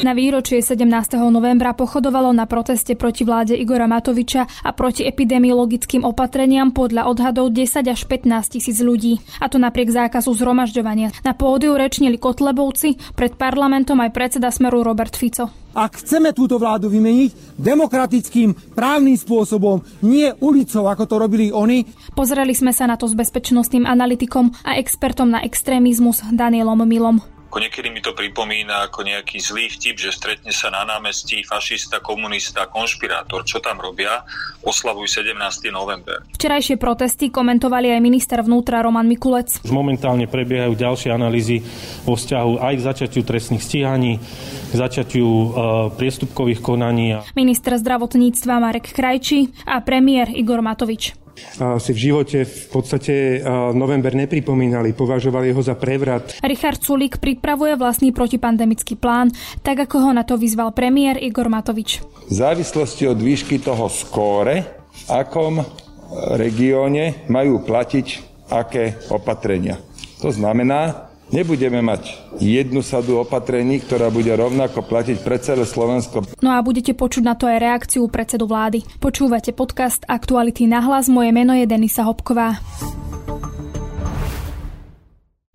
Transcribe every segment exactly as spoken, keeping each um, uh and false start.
Na výročie sedemnásteho novembra pochodovalo na proteste proti vláde Igora Matoviča a proti epidemiologickým opatreniam podľa odhadov desať až pätnásť tisíc ľudí. A to napriek zákazu zhromažďovania. Na pódiu rečnili Kotlebovci, pred parlamentom aj predseda Smeru Robert Fico. Ak chceme túto vládu vymeniť demokratickým, právnym spôsobom, nie ulicou, ako to robili oni. Pozreli sme sa na to s bezpečnostným analytikom a expertom na extrémizmus Danielom Milom. Ako niekedy mi to pripomína ako nejaký zlý vtip, že stretne sa na námestí fašista, komunista, konšpirátor. Čo tam robia? Oslavujú sedemnásteho november. Včerajšie protesty komentovali aj minister vnútra Roman Mikulec. Momentálne prebiehajú ďalšie analýzy vo vzťahu aj k začiatiu trestných stíhaní, k začiatiu priestupkových konaní. Minister zdravotníctva Marek Krajčí a premiér Igor Matovič. Si v živote v podstate november nepripomínali, považovali ho za prevrat. Richard Sulík pripravuje vlastný protipandemický plán, tak ako ho na to vyzval premiér Igor Matovič. V závislosti od výšky toho skóre, v akom regióne majú platiť aké opatrenia. To znamená, nebudeme mať jednu sadu opatrení, ktorá bude rovnako platiť pre celé Slovensko. No a budete počuť na to aj reakciu predsedu vlády. Počúvate podcast Aktuality na hlas. Moje meno je Denisa Hopková.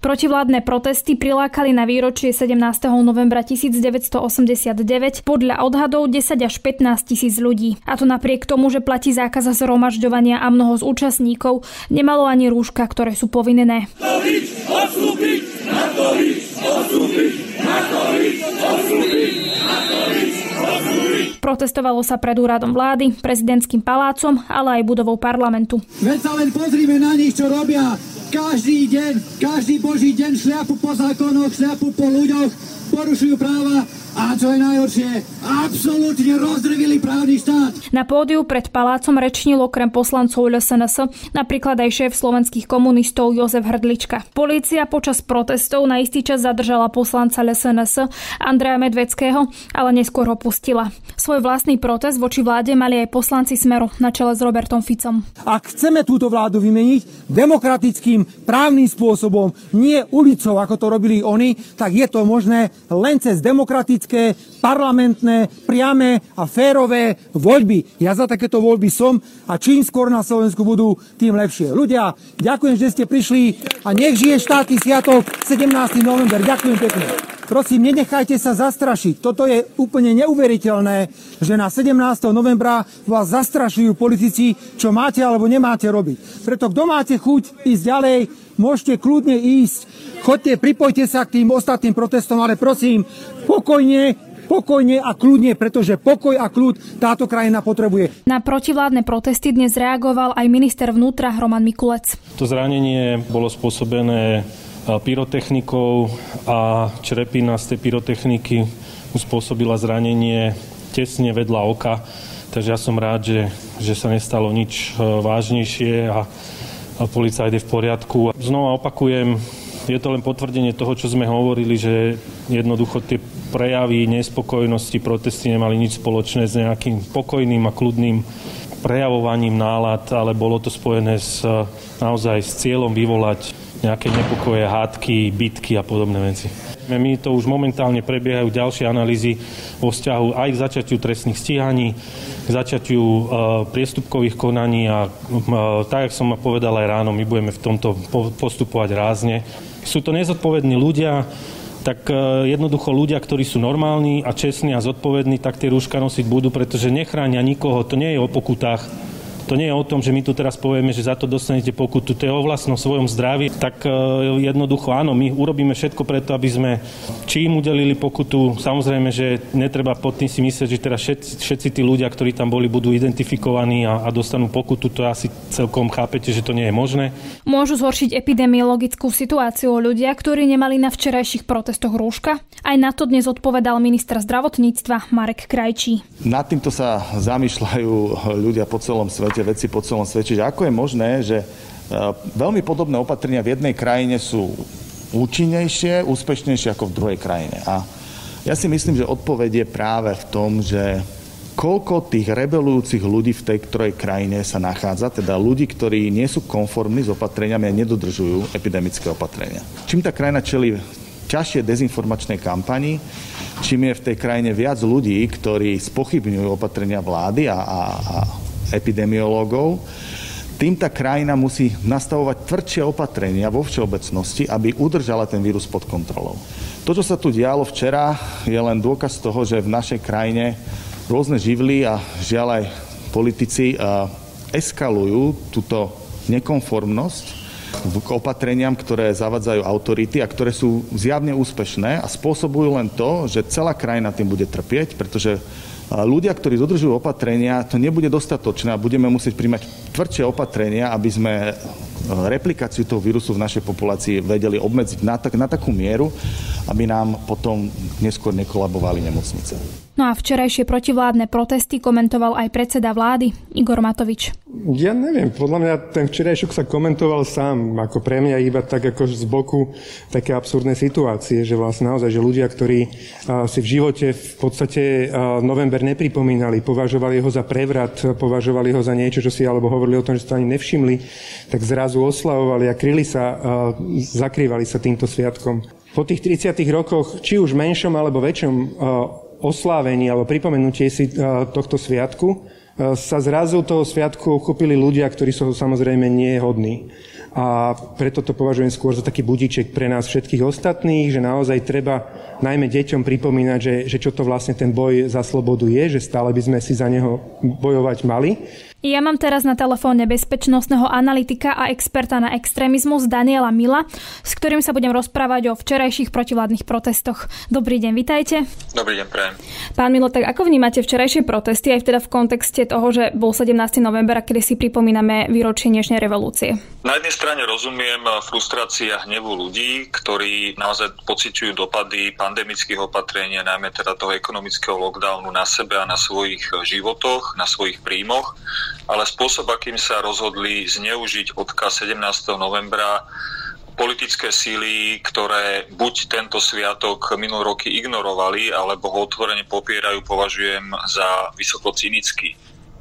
Protivládne protesty prilákali na výročie sedemnásteho novembra devätnásťstoosemdesiatdeväť podľa odhadov desať až pätnásť tisíc ľudí. A to napriek tomu, že platí zákaz zhromažďovania a mnoho z účastníkov nemalo ani rúška, ktoré sú povinné. Matovič, odstúpiť! Matovič, odstúpiť! Matovič, odstúpiť! Matovič, odstúpiť! Protestovalo sa pred úradom vlády, prezidentským palácom, ale aj budovou parlamentu. Veď sa len pozrime na nich, čo robia! Každý deň, každý boží deň šľapu po zákonoch, šľapu po ľuďoch, porušujú práva a čo je najhoršie, absolútne rozdrvili právny štát. Na pódiu pred palácom rečnil okrem poslancov el es en es napríklad aj šéf slovenských komunistov Jozef Hrdlička. Polícia počas protestov na istý čas zadržala poslanca el es en es Andreja Medveckého, ale neskôr ho pustila. Svoj vlastný protest voči vláde mali aj poslanci Smeru na čele s Robertom Ficom. Ak chceme túto vládu vymeniť demokratickým právnym spôsobom, nie ulicou, ako to robili oni, tak je to možné len cez demokratické, parlamentné, priame a férové voľby. Ja za takéto voľby som a čím skôr na Slovensku budú, tým lepšie. Ľudia, ďakujem, že ste prišli a nech žije štátny sviatok sedemnásteho november. Ďakujem pekne. Prosím, nenechajte sa zastrašiť. Toto je úplne neuveriteľné, že na sedemnásteho novembra vás zastrašujú politici, čo máte alebo nemáte robiť. Preto, kto máte chuť ísť ďalej, môžete kľudne ísť. Chodte, pripojte sa k tým ostatným protestom, ale prosím, pokojne, pokojne a kľudne, pretože pokoj a kľud táto krajina potrebuje. Na protivládne protesty dnes reagoval aj minister vnútra Roman Mikulec. To zranenie bolo spôsobené pyrotechnikou a črepina z tej pyrotechniky spôsobila zranenie tesne vedľa oka. Takže ja som rád, že, že sa nestalo nič vážnejšie a, a policajt je v poriadku. Znova opakujem, je to len potvrdenie toho, čo sme hovorili, že jednoducho tie prejavy nespokojnosti, protesty nemali nič spoločné s nejakým pokojným a kľudným prejavovaním nálad, ale bolo to spojené s, naozaj s cieľom vyvolať nejaké nepokoje, hádky, bitky a podobné veci. My to už momentálne prebiehajú ďalšie analýzy vo vzťahu aj k začiatiu trestných stíhaní, k začiatiu uh, priestupkových konaní a uh, tak, jak som povedal aj ráno, my budeme v tomto postupovať rázne. Sú to nezodpovední ľudia, tak uh, jednoducho ľudia, ktorí sú normálni a čestní a zodpovední, tak tie rúška nosiť budú, pretože nechránia nikoho, to nie je o pokutách. To nie je o tom, že my tu teraz povieme, že za to dostanete pokutu, to je o vlastnom svojom zdraví. Tak jednoducho áno, my urobíme všetko preto, aby sme čím udelili pokutu. Samozrejme, že netreba pod tým si myslieť, že teraz všetci, všetci tí ľudia, ktorí tam boli, budú identifikovaní a, a dostanú pokutu. To asi celkom chápete, že to nie je možné. Môžu zhoršiť epidemiologickú situáciu ľudia, ktorí nemali na včerajších protestoch rúška. Aj na to dnes odpovedal minister zdravotníctva Marek Krajčí. Nad týmto sa zamýšľajú ľudia po celom svete. Veci po celom svete, že ako je možné, že veľmi podobné opatrenia v jednej krajine sú účinnejšie, úspešnejšie ako v druhej krajine. A ja si myslím, že odpoveď je práve v tom, že koľko tých rebelujúcich ľudí v tej ktorej krajine sa nachádza, teda ľudí, ktorí nie sú konformní s opatreniami a nedodržujú epidemické opatrenia. Čím tá krajina čelí ťažšie dezinformačnej kampani, čím je v tej krajine viac ľudí, ktorí spochybňujú opatrenia vlády a, a, a epidemiológov, tým tá krajina musí nastavovať tvrdšie opatrenia vo všeobecnosti, aby udržala ten vírus pod kontrolou. To, čo sa tu dialo včera, je len dôkaz toho, že v našej krajine rôzne živly a žiaľ aj politici uh, eskalujú túto nekonformnosť k opatreniam, ktoré zavadzajú autority a ktoré sú zjavne úspešné a spôsobujú len to, že celá krajina tým bude trpieť, pretože ľudia, ktorí dodržujú opatrenia, to nebude dostatočné a budeme musieť príjmať tvrdšie opatrenia, aby sme replikáciu toho vírusu v našej populácii vedeli obmedziť na, tak, na takú mieru, aby nám potom neskôr nekolabovali nemocnice. No a včerajšie protivládne protesty komentoval aj predseda vlády Igor Matovič. Ja neviem, podľa mňa ten včerajšok sa komentoval sám, ako pre mňa iba tak ako z boku také absurdné situácie, že vlastne naozaj, že ľudia, ktorí si v živote v podstate november nepripomínali, považovali ho za prevrat, považovali ho za niečo, čo si alebo hovorili o tom, že sa ani nevšimli, tak zrazu oslavovali a kryli sa, zakrývali sa týmto sviatkom. Po tých tridsiatych rokoch, či už menšom alebo väčšom, oslávenie alebo pripomenutie si tohto sviatku, sa zrazu toho sviatku uchopili ľudia, ktorí sú samozrejme nehodní. A preto to považujem skôr za taký budíček pre nás všetkých ostatných, že naozaj treba najmä deťom pripomínať, že, že čo to vlastne ten boj za slobodu je, že stále by sme si za neho bojovať mali. Ja mám teraz na telefóne bezpečnostného analytika a experta na extrémizmus Daniela Mila, s ktorým sa budem rozprávať o včerajších protivládnych protestoch. Dobrý deň, vitajte. Dobrý deň, prajem. Pán Milo, tak ako vnímate včerajšie protesty aj teda v kontexte toho, že bol sedemnásteho novembra, kedy si pripomíname výročie dnešnej revolúcie? Na jednej strane rozumiem frustrácii a hnevu ľudí, ktorí naozaj pociťujú dopady pandemických opatrení, najmä teda toho ekonomického lockdownu na sebe a na svojich životoch, na svojich príjmoch. Ale spôsob, akým sa rozhodli zneužiť odkaz sedemnásteho novembra politické síly, ktoré buď tento sviatok minulé roky ignorovali, alebo ho otvorene popierajú, považujem za vysoko cynický.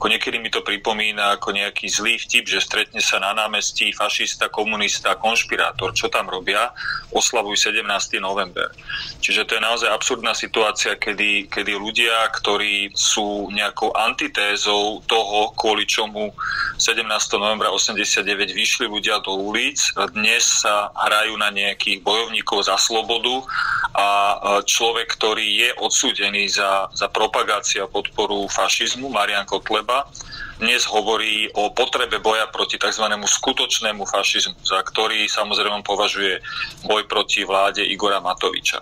Ako niekedy mi to pripomína ako nejaký zlý vtip, že stretne sa na námestí fašista, komunista, konšpirátor. Čo tam robia? Oslavujú sedemnásteho november. Čiže to je naozaj absurdná situácia, kedy, kedy ľudia, ktorí sú nejakou antitézou toho, kvôli čomu sedemnásteho novembra osemdesiatdeväť vyšli ľudia do ulic, dnes sa hrajú na nejakých bojovníkov za slobodu a človek, ktorý je odsúdený za, za propagáciu a podporu fašizmu, Marian Kotleba, dnes hovorí o potrebe boja proti tzv. Skutočnému fašizmu, za ktorý samozrejme považuje boj proti vláde Igora Matoviča.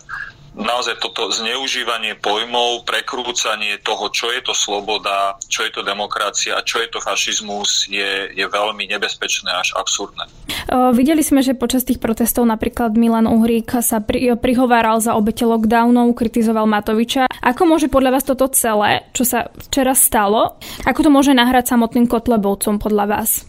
Naozaj toto zneužívanie pojmov, prekrúcanie toho, čo je to sloboda, čo je to demokracia a čo je to fašizmus, je, je veľmi nebezpečné až absurdné. O, videli sme, že počas tých protestov napríklad Milan Uhrík sa pri, prihováral za obete lockdownov, kritizoval Matoviča. Ako môže podľa vás toto celé, čo sa včera stalo, ako to môže nahrať samotným Kotlebovcom podľa vás?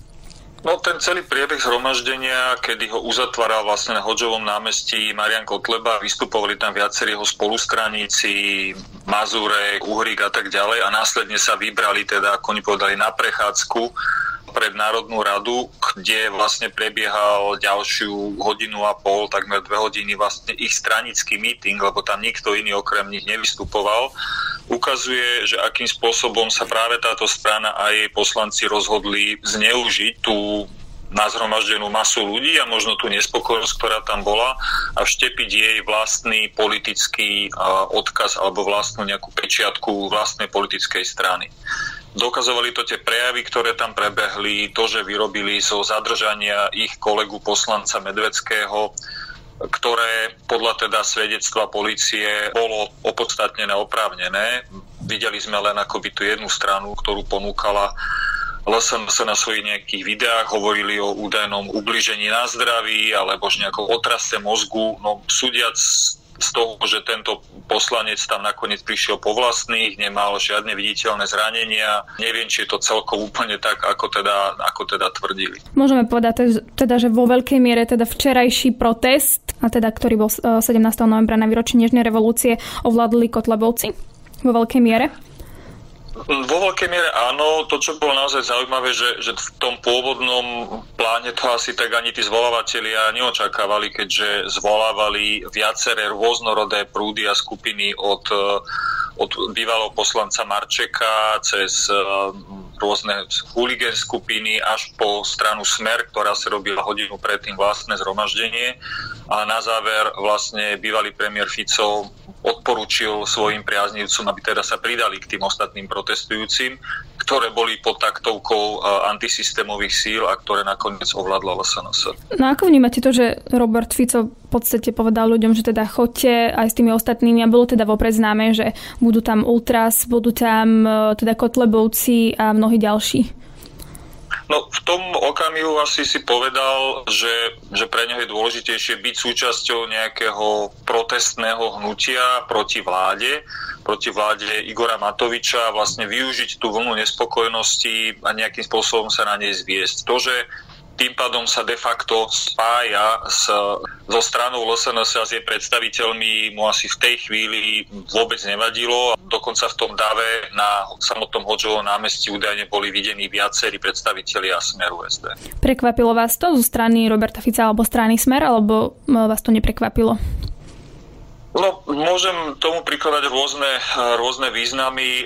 No ten celý priebeh zhromaždenia, kedy ho uzatváral vlastne na Hodžovom námestí Marian Kotleba, vystupovali tam viacerí jeho spolustraníci, Mazurek, Uhrík a tak ďalej a následne sa vybrali teda, ako oni povedali, na prechádzku pred Národnú radu, kde vlastne prebiehal ďalšiu hodinu a pol, takmer dve hodiny vlastne ich stranický meeting, lebo tam nikto iný okrem nich nevystupoval. Ukazuje, že akým spôsobom sa práve táto strana a jej poslanci rozhodli zneužiť tú nazhromaždenú masu ľudí a možno tú nespokojnosť, ktorá tam bola a vštepiť jej vlastný politický odkaz alebo vlastnú nejakú pečiatku vlastnej politickej strany. Dokazovali to tie prejavy, ktoré tam prebehli, to, že vyrobili zo zadržania ich kolegu poslanca Medveckého, ktoré podľa teda svedectva polície bolo opodstatnené, oprávnené. Videli sme len akoby tú jednu stranu, ktorú ponúkala el es en es na svojich nejakých videách, hovorili o údajnom ubližení na zdraví alebo nejakom otraste mozgu. No súdiac z toho, že tento poslanec tam nakoniec prišiel po vlastných, nemal žiadne viditeľné zranenia. Neviem, či je to celkovo úplne tak, ako teda, ako teda tvrdili. Môžeme povedať teda, že vo veľkej miere teda včerajší protest, a teda, ktorý bol sedemnásteho novembra na výročí dnešnej revolúcie, ovládli Kotlebovci vo veľkej miere? Vo veľkej miere áno. To, čo bolo naozaj zaujímavé, že, že v tom pôvodnom pláne to asi tak ani tí zvolávatelia neočakávali, keďže zvolávali viaceré rôznorodé prúdy a skupiny od, od bývalého poslanca Marčeka cez rôzne hooligan skupiny až po stranu Smer, ktorá sa robila hodinu predtým vlastné zhromaždenie. A na záver vlastne bývalý premiér Fico odporúčil svojim priaznivcom, aby teda sa pridali k tým ostatným protestujúcim, ktoré boli pod taktovkou antisystémových síl a ktoré nakoniec ovládla el es en es. No ako vnímate to, že Robert Fico v podstate povedal ľuďom, že teda chodte aj s tými ostatnými a bolo teda vopred známe, že budú tam ultras, budú tam teda Kotlebovci a mnohí ďalší? No v tom okamihu asi si povedal, že, že pre neho je dôležitejšie byť súčasťou nejakého protestného hnutia proti vláde, proti vláde Igora Matoviča a vlastne využiť tú vlnu nespokojnosti a nejakým spôsobom sa na nej zviesť. To, že tým pádom sa de facto spája s, so stranou el es en es a s jej predstaviteľmi mu asi v tej chvíli vôbec nevadilo. Dokonca v tom dave na samotnom Hodžovom námestí údajne boli videní viacerí predstavitelia Smeru-es dé. Prekvapilo vás to zo strany Roberta Fica alebo strany Smer, alebo vás to neprekvapilo? No, môžem tomu prikladať rôzne, rôzne významy,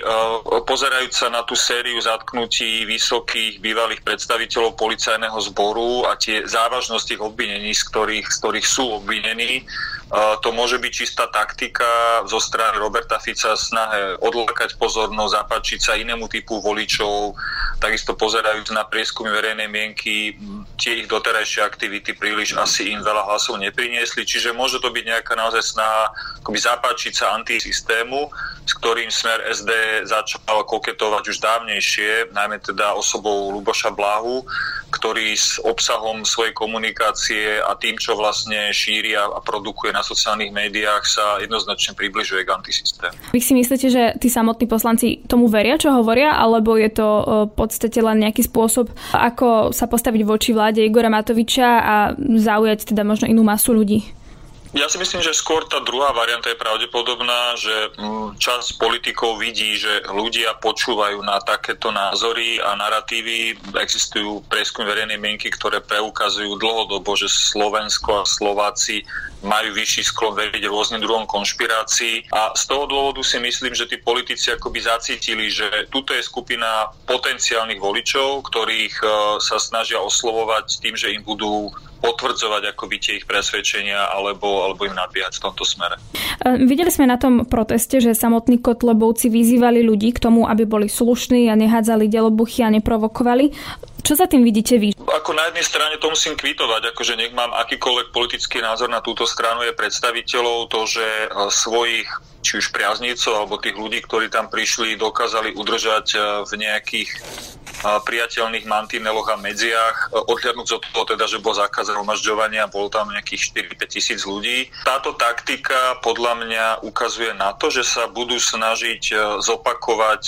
pozerajúc sa na tú sériu zatknutí vysokých bývalých predstaviteľov policajného zboru a tie závažnosť tých obvinení, z ktorých, z ktorých sú obvinení. To môže byť čistá taktika zo strany Roberta Fica, snahe odlákať pozornosť, zapáčiť sa inému typu voličov, takisto pozerajúc na prieskumy verejnej mienky, tie ich doterajšie aktivity príliš asi im veľa hlasov nepriniesli, čiže môže to byť nejaká naozaj snaha akoby zapáčiť sa antisystému, s ktorým Smer-es dé začal koketovať už dávnejšie, najmä teda osobou Luboša Blahu, ktorý s obsahom svojej komunikácie a tým, čo vlastne šíri a produkuje na sociálnych médiách, sa jednoznačne približuje k antisystému. Vy si myslíte, že tí samotní poslanci tomu veria, čo hovoria, alebo je to v podstate len nejaký spôsob, ako sa postaviť voči vláde Igora Matoviča a zaujať teda možno inú masu ľudí? Ja si myslím, že skôr tá druhá varianta je pravdepodobná, že časť politikov vidí, že ľudia počúvajú na takéto názory a naratívy. Existujú prieskumy verejnej mienky, ktoré preukazujú dlhodobo, že Slovensko a Slováci majú vyšší sklon veriť rôznym druhom konšpirácií. A z toho dôvodu si myslím, že tí politici akoby zacítili, že tuto je skupina potenciálnych voličov, ktorých sa snažia oslovovať tým, že im budú potvrdzovať akoby tie ich presvedčenia alebo, alebo im nabiehať v tomto smere. Videli sme na tom proteste, že samotní Kotlebovci vyzývali ľudí k tomu, aby boli slušní a nehádzali delobuchy a neprovokovali. Čo za tým vidíte vy? Ako na jednej strane to musím kvitovať, akože nech mám akýkoľvek politický názor na túto stranu je predstaviteľov, to, že svojich či už priaznicov alebo tých ľudí, ktorí tam prišli, dokázali udržať v nejakých priateľných mantineloch a medziach, odhľadnúť od toho teda, že bol zákaz zhromažďovania, bolo tam nejakých štyri až päť tisíc ľudí. Táto taktika podľa mňa ukazuje na to, že sa budú snažiť zopakovať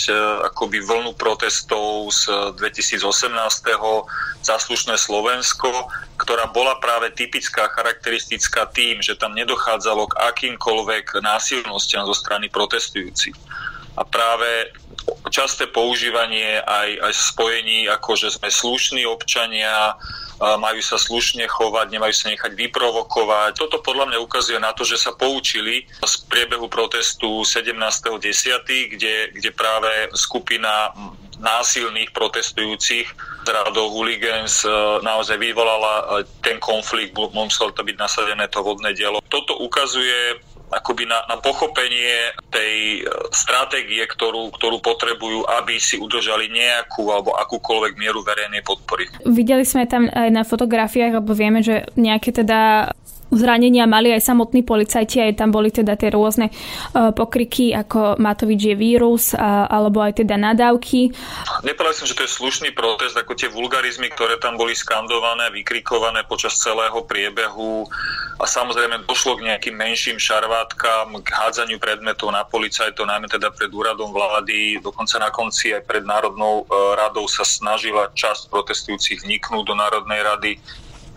akoby vlnu protestov z dvetisícosemnásť. Za slušné Slovensko, ktorá bola práve typická, charakteristická tým, že tam nedochádzalo k akýmkoľvek násilnostiam zo strany protestujúcich. A práve časté používanie aj, aj spojení, ako že sme slušní občania, majú sa slušne chovať, nemajú sa nechať vyprovokovať. Toto podľa mňa ukazuje na to, že sa poučili z priebehu protestu sedemnásteho desiateho, kde, kde práve skupina násilných protestujúcich z radov hooligans naozaj vyvolala ten konflikt, muselo to byť nasadené to vodné dielo. Toto ukazuje akoby na, na pochopenie tej stratégie, ktorú, ktorú potrebujú, aby si udržali nejakú alebo akúkoľvek mieru verejnej podpory. Videli sme tam aj na fotografiách, lebo vieme, že nejaké teda zranenia mali aj samotní policajti, aj tam boli teda tie rôzne pokriky, ako Matovič je vírus, a, alebo aj teda nadávky. Nepovedal som, že to je slušný protest, ako tie vulgarizmy, ktoré tam boli skandované, vykrikované počas celého priebehu a samozrejme došlo k nejakým menším šarvátkam, k hádzaniu predmetov na policajtov, najmä teda pred úradom vlády, dokonca na konci aj pred Národnou radou sa snažila časť protestujúcich vniknúť do Národnej rady.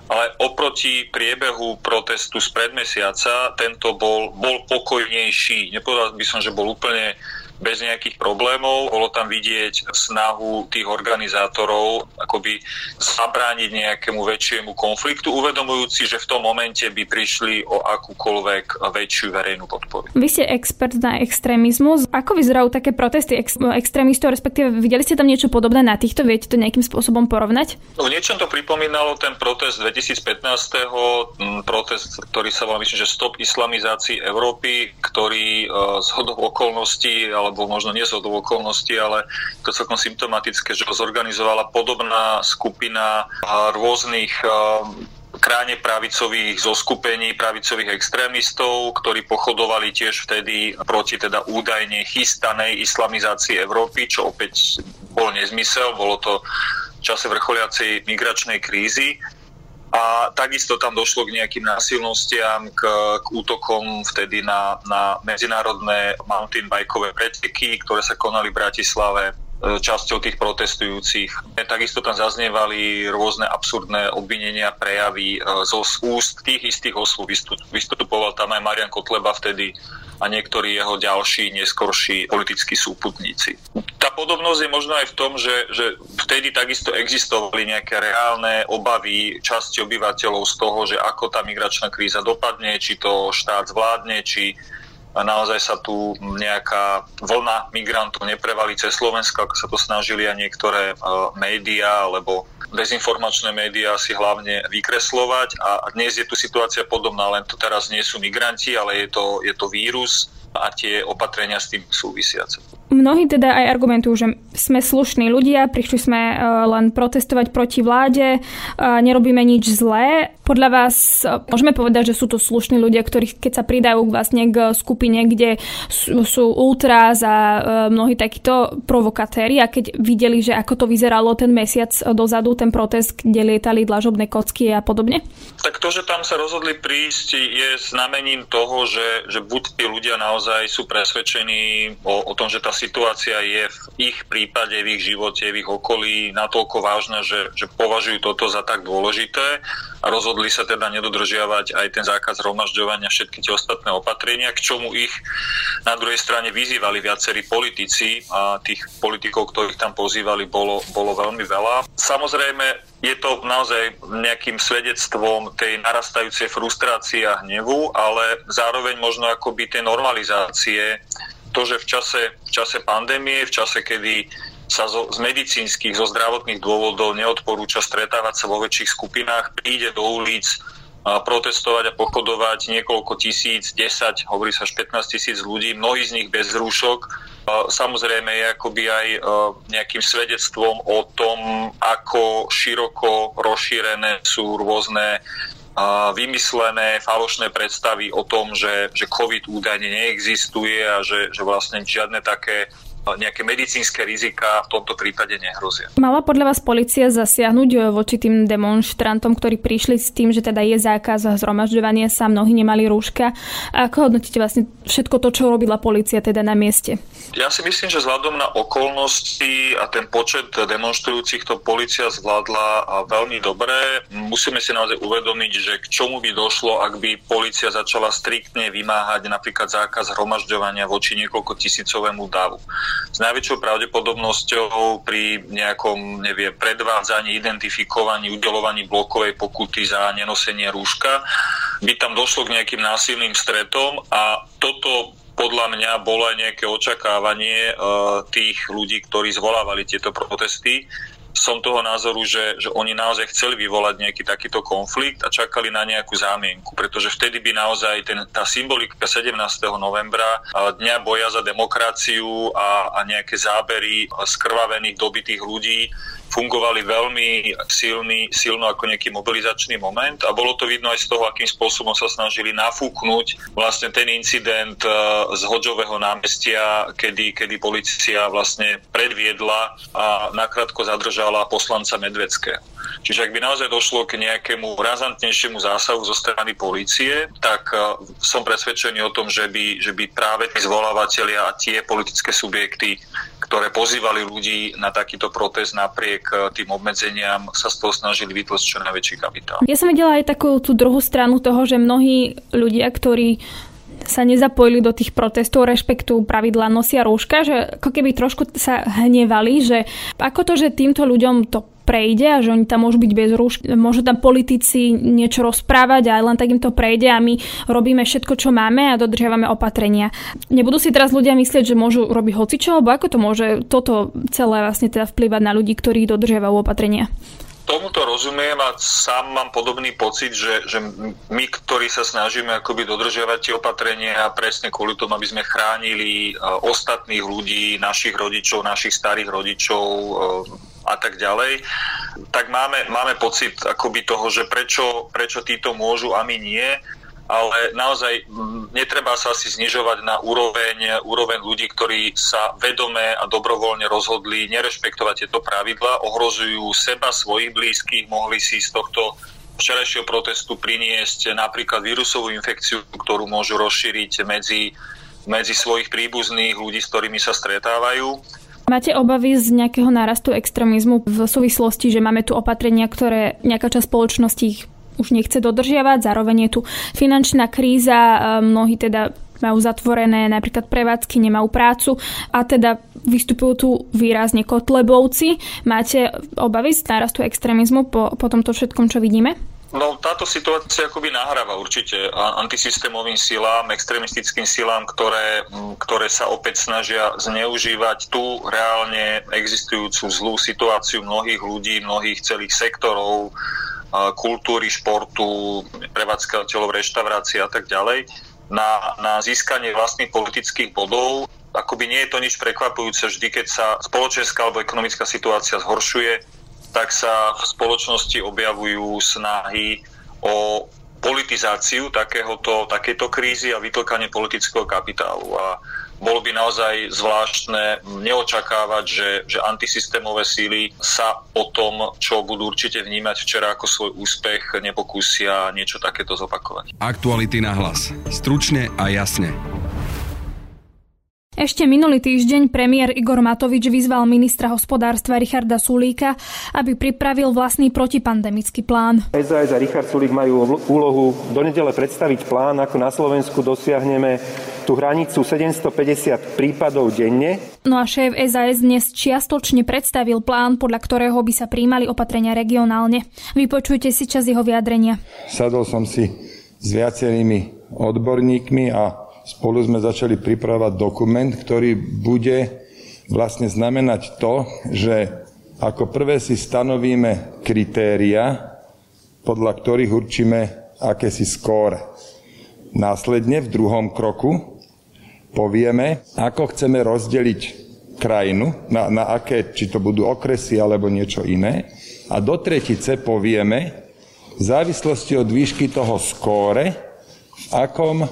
Ale oproti priebehu protestu z predmesiaca, tento bol, bol pokojnejší. Nepovedal by som, že bol úplne bez nejakých problémov. Bolo tam vidieť snahu tých organizátorov akoby zabrániť nejakému väčšiemu konfliktu, uvedomujúci, že v tom momente by prišli o akúkoľvek väčšiu verejnú podporu. Vy ste expert na extrémizmus. Ako vyzerajú také protesty ex- extrémistov, respektíve videli ste tam niečo podobné na týchto? Viete to nejakým spôsobom porovnať? No, v niečom to pripomínalo ten protest dvetisícpätnásť, protest, ktorý sa volá, myslím, že Stop islamizácii Európy, ktorý zhodou okolností, alebo možno nie zhodou okolností, ale to celkom symptomatické, že zorganizovala podobná skupina rôznych kráne pravicových zoskupení, pravicových extrémistov, ktorí pochodovali tiež vtedy proti teda údajne chystanej islamizácii Európy, čo opäť bol nezmysel, bolo to v čase vrcholiacej migračnej krízy. A takisto tam došlo k nejakým násilnostiam, k, k útokom vtedy na, na medzinárodné mountainbikeové preteky, ktoré sa konali v Bratislave časťou tých protestujúcich. Takisto tam zaznievali rôzne absurdné obvinenia, prejavy zo úst tých istých osôb. Vystupoval tam aj Marian Kotleba vtedy a niektorí jeho ďalší, neskorší politickí súputníci. Tá podobnosť je možno aj v tom, že, že vtedy takisto existovali nejaké reálne obavy časti obyvateľov z toho, že ako tá migračná kríza dopadne, či to štát zvládne, či naozaj sa tu nejaká vlna migrantov neprevalí cez Slovensko, ako sa to snažili aj niektoré médiá alebo dezinformačné médiá si hlavne vykreslovať. A dnes je tu situácia podobná, len to teraz nie sú migranti, ale je to, je to vírus a tie opatrenia s tým súvisiace. Mnohí teda aj argumentujú, že sme slušní ľudia, prišli sme len protestovať proti vláde, nerobíme nič zlé. Podľa vás môžeme povedať, že sú to slušní ľudia, ktorí keď sa pridajú vlastne k skupine, kde sú, sú ultras a mnohí takíto provokatéri a keď videli, že ako to vyzeralo ten mesiac dozadu, ten protest, kde lietali dlažobné kocky a podobne? Tak to, že tam sa rozhodli prísť, je znamením toho, že, že buď tí ľudia naozaj sú presvedčení o, o tom, že tá situácia je v ich prípade, v ich živote, v ich okolí natoľko vážna, že, že považujú toto za tak dôležité a rozhodli sa teda nedodržiavať aj ten zákaz zhromažďovania, všetky tie ostatné opatrenia, k čomu ich na druhej strane vyzývali viacerí politici a tých politikov, ktorých tam pozývali, bolo, bolo veľmi veľa. Samozrejme, je to naozaj nejakým svedectvom tej narastajúcej frustrácie a hnevu, ale zároveň možno akoby tej normalizácie. To, že v čase, v čase pandémie, v čase, kedy sa zo, z medicínskych, zo zdravotných dôvodov neodporúča stretávať sa vo väčších skupinách, príde do ulic a protestovať a pochodovať niekoľko tisíc, desať, hovorí sa až pätnásť tisíc ľudí, mnohí z nich bez rúšok. Samozrejme je akoby aj nejakým svedectvom o tom, ako široko rozšírené sú rôzne vymyslené falošné predstavy o tom, že, že COVID údajne neexistuje a že, že vlastne žiadne také nejaké medicínske rizika v tomto prípade nehrozia. Mala podľa vás polícia zasiahnuť voči tým demonštrantom, ktorí prišli s tým, že teda je zákaz zhromažďovania sa, mnohí nemali rúška? A ako hodnotíte vlastne všetko to, čo robila polícia teda na mieste? Ja si myslím, že vzhľadom na okolnosti a ten počet demonstrujúcich to polícia zvládla veľmi dobre. Musíme si naozaj uvedomiť, že k čomu by došlo, ak by polícia začala striktne vymáhať napríklad zákaz zhromažďovania voči niekoľko tisícovému davu. S najväčšou pravdepodobnosťou pri nejakom, neviem, predvádzaní, identifikovaní, udelovaní blokovej pokuty za nenosenie rúška by tam došlo k nejakým násilným stretom a toto podľa mňa bolo aj nejaké očakávanie e, tých ľudí, ktorí zvolávali tieto protesty. Som toho názoru, že, že oni naozaj chceli vyvolať nejaký takýto konflikt a čakali na nejakú zámienku, pretože vtedy by naozaj ten, tá symbolika sedemnásteho novembra, dňa boja za demokraciu a, a nejaké zábery skrvavených, dobitých ľudí fungovali veľmi silný, silno ako nejaký mobilizačný moment a bolo to vidno aj z toho, akým spôsobom sa snažili nafúknuť vlastne ten incident z Hodžového námestia, kedy, kedy polícia vlastne predviedla a nakrátko zadržala poslanca Medveckého. Čiže ak by naozaj došlo k nejakému razantnejšiemu zásahu zo strany polície, tak som presvedčený o tom, že by, že by práve tí zvolávatelia a tie politické subjekty, ktoré pozývali ľudí na takýto protest napriek tým obmedzeniam, sa z toho snažili vytlesť čo najväčší kapitál. Ja som videla aj takú tú druhú stranu toho, že mnohí ľudia, ktorí sa nezapojili do tých protestov, rešpektujú pravidlá, nosia rúška, že ako keby trošku sa hnevali, že ako to, že týmto ľuďom to prejde a že oni tam môžu byť bez rúšk, môžu tam politici niečo rozprávať a len tak im to prejde a my robíme všetko, čo máme a dodržiavame opatrenia. Nebudú si teraz ľudia myslieť, že môžu robiť hocičo, alebo ako to môže toto celé vlastne teda vplývať na ľudí, ktorí dodržiavajú opatrenia? Tomuto rozumiem a sám mám podobný pocit, že, že my, ktorí sa snažíme akoby dodržiavať tie opatrenia a presne kvôli tomu, aby sme chránili ostatných ľudí, našich rodičov, našich starých rodičov a tak ďalej, tak máme, máme pocit akoby toho, že prečo, prečo títo môžu a my nie. Ale naozaj netreba sa asi znižovať na úroveň, úroveň ľudí, ktorí sa vedome a dobrovoľne rozhodli nerešpektovať tieto pravidlá, ohrozujú seba, svojich blízkych, mohli si z tohto včerajšieho protestu priniesť napríklad vírusovú infekciu, ktorú môžu rozšíriť medzi, medzi svojich príbuzných, ľudí, s ktorými sa stretávajú. Máte obavy z nejakého nárastu extrémizmu v súvislosti, že máme tu opatrenia, ktoré nejaká časť spoločnosti ich už nechce dodržiavať, zároveň je tu finančná kríza, mnohí teda majú zatvorené napríklad prevádzky, nemajú prácu a teda vystupujú tu výrazne Kotlebovci. Máte obavy z nárastu extrémizmu po, po tomto všetkom, čo vidíme? No táto situácia akoby nahráva určite antisystémovým silám, extrémistickým silám, ktoré, ktoré sa opäť snažia zneužívať tú reálne existujúcu zlú situáciu mnohých ľudí, mnohých celých sektorov, kultúry, športu, prevádzkateľov, reštaurácií a tak ďalej, na, na získanie vlastných politických bodov. Akoby nie je to nič prekvapujúce, vždy keď sa spoločenská alebo ekonomická situácia zhoršuje, tak sa v spoločnosti objavujú snahy o politizáciu takéhoto, takéto krízy a vytlkanie politického kapitálu. A bolo by naozaj zvláštne neočakávať, že, že antisystémové síly sa o tom, čo budú určite vnímať včera ako svoj úspech, nepokúsia niečo takéto zopakovať. Aktuality na hlas. Stručne a jasne. Ešte minulý týždeň premiér Igor Matovič vyzval ministra hospodárstva Richarda Sulíka, aby pripravil vlastný protipandemický plán. es a es a Richard Sulík majú úlohu do nedele predstaviť plán, ako na Slovensku dosiahneme tú hranicu sedemstopäťdesiat prípadov denne. No a šéf es a es dnes čiastočne predstavil plán, podľa ktorého by sa prijímali opatrenia regionálne. Vypočujte si čas jeho vyjadrenia. Sadol som si s viacerými odborníkmi a spolu sme začali pripravovať dokument, ktorý bude vlastne znamenať to, že ako prvé si stanovíme kritéria, podľa ktorých určíme akési skóre. Následne v druhom kroku povieme, ako chceme rozdeliť krajinu, na, na aké, či to budú okresy alebo niečo iné. A do tretice povieme, v závislosti od výšky toho skóre, v akom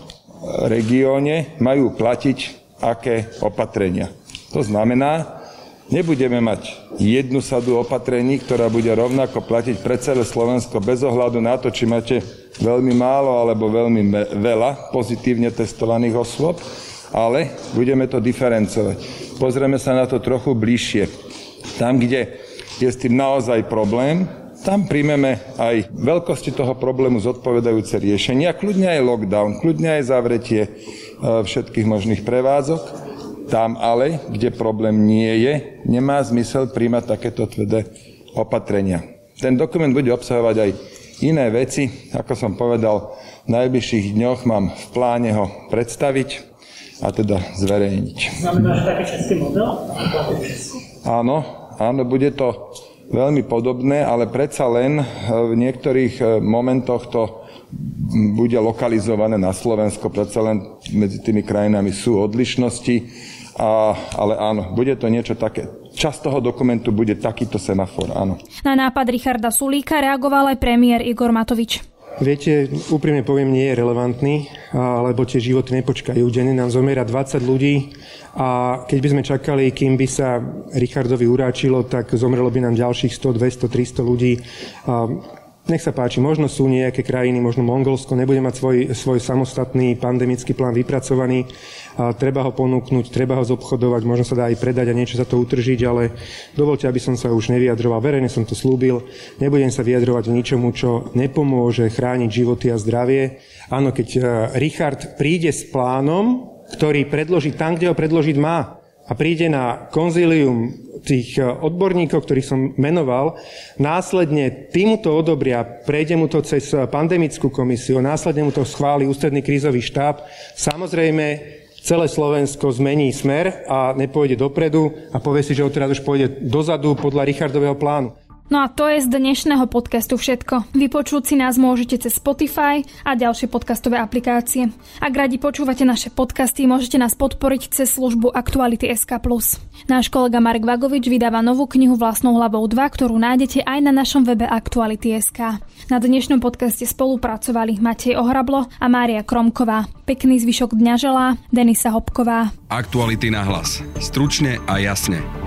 regióne majú platiť aké opatrenia. To znamená, nebudeme mať jednu sadu opatrení, ktorá bude rovnako platiť pre celé Slovensko bez ohľadu na to, či máte veľmi málo alebo veľmi veľa pozitívne testovaných osôb, ale budeme to diferencovať. Pozrieme sa na to trochu bližšie. Tam, kde je s tým naozaj problém, tam príjmeme aj veľkosti toho problému zodpovedajúce riešenia, kľudne aj lockdown, kľudne aj zavretie všetkých možných prevádzok. Tam ale, kde problém nie je, nemá zmysel príjmať takéto tvrdé opatrenia. Ten dokument bude obsahovať aj iné veci. Ako som povedal, v najbližších dňoch mám v pláne ho predstaviť a teda zverejniť. Znamená, že taký častý model? Áno, áno, bude to veľmi podobné, ale predsa len v niektorých momentoch to bude lokalizované na Slovensko, predsa len medzi tými krajinami sú odlišnosti, a, ale áno, bude to niečo také. Čas toho dokumentu bude takýto semafor, áno. Na nápad Richarda Sulíka reagoval aj premiér Igor Matovič. Viete, úprimne poviem, nie je relevantný, lebo tie životy nepočkajú. Denne nám zomiera dvadsať ľudí a keď by sme čakali, kým by sa Richardovi uráčilo, tak zomrelo by nám ďalších sto, dvesto, tristo ľudí. Nech sa páči, možno sú nejaké krajiny, možno Mongolsko nebude mať svoj, svoj samostatný pandemický plán vypracovaný, a treba ho ponúknuť, treba ho zobchodovať, možno sa dá aj predať a niečo za to utržiť, ale dovoľte, aby som sa už nevyjadroval. Verejne som to slúbil, nebudem sa vyjadrovať ničomu, čo nepomôže chrániť životy a zdravie. Áno, keď Richard príde s plánom, ktorý predloží tam, kde ho predložiť má, a príde na konzílium tých odborníkov, ktorých som menoval, následne týmu to odobria, prejde mu to cez pandemickú komisiu, následne mu to schváli Ústredný krízový štáb. Samozrejme, celé Slovensko zmení smer a nepôjde dopredu a povie si, že odteraz už pôjde dozadu podľa Richardového plánu. No a to je z dnešného podcastu všetko. Vypočuť si nás môžete cez Spotify a ďalšie podcastové aplikácie. Ak radi počúvate naše podcasty, môžete nás podporiť cez službu Aktuality es ká plus. Náš kolega Marek Vagovič vydáva novú knihu Vlastnou hlavou dva, ktorú nájdete aj na našom webe Aktuality bodka es ká. Na dnešnom podcaste spolupracovali Matej Ohrablo a Mária Kromková. Pekný zvyšok dňa želá Denisa Hopková. Aktuality na hlas. Stručne a jasne.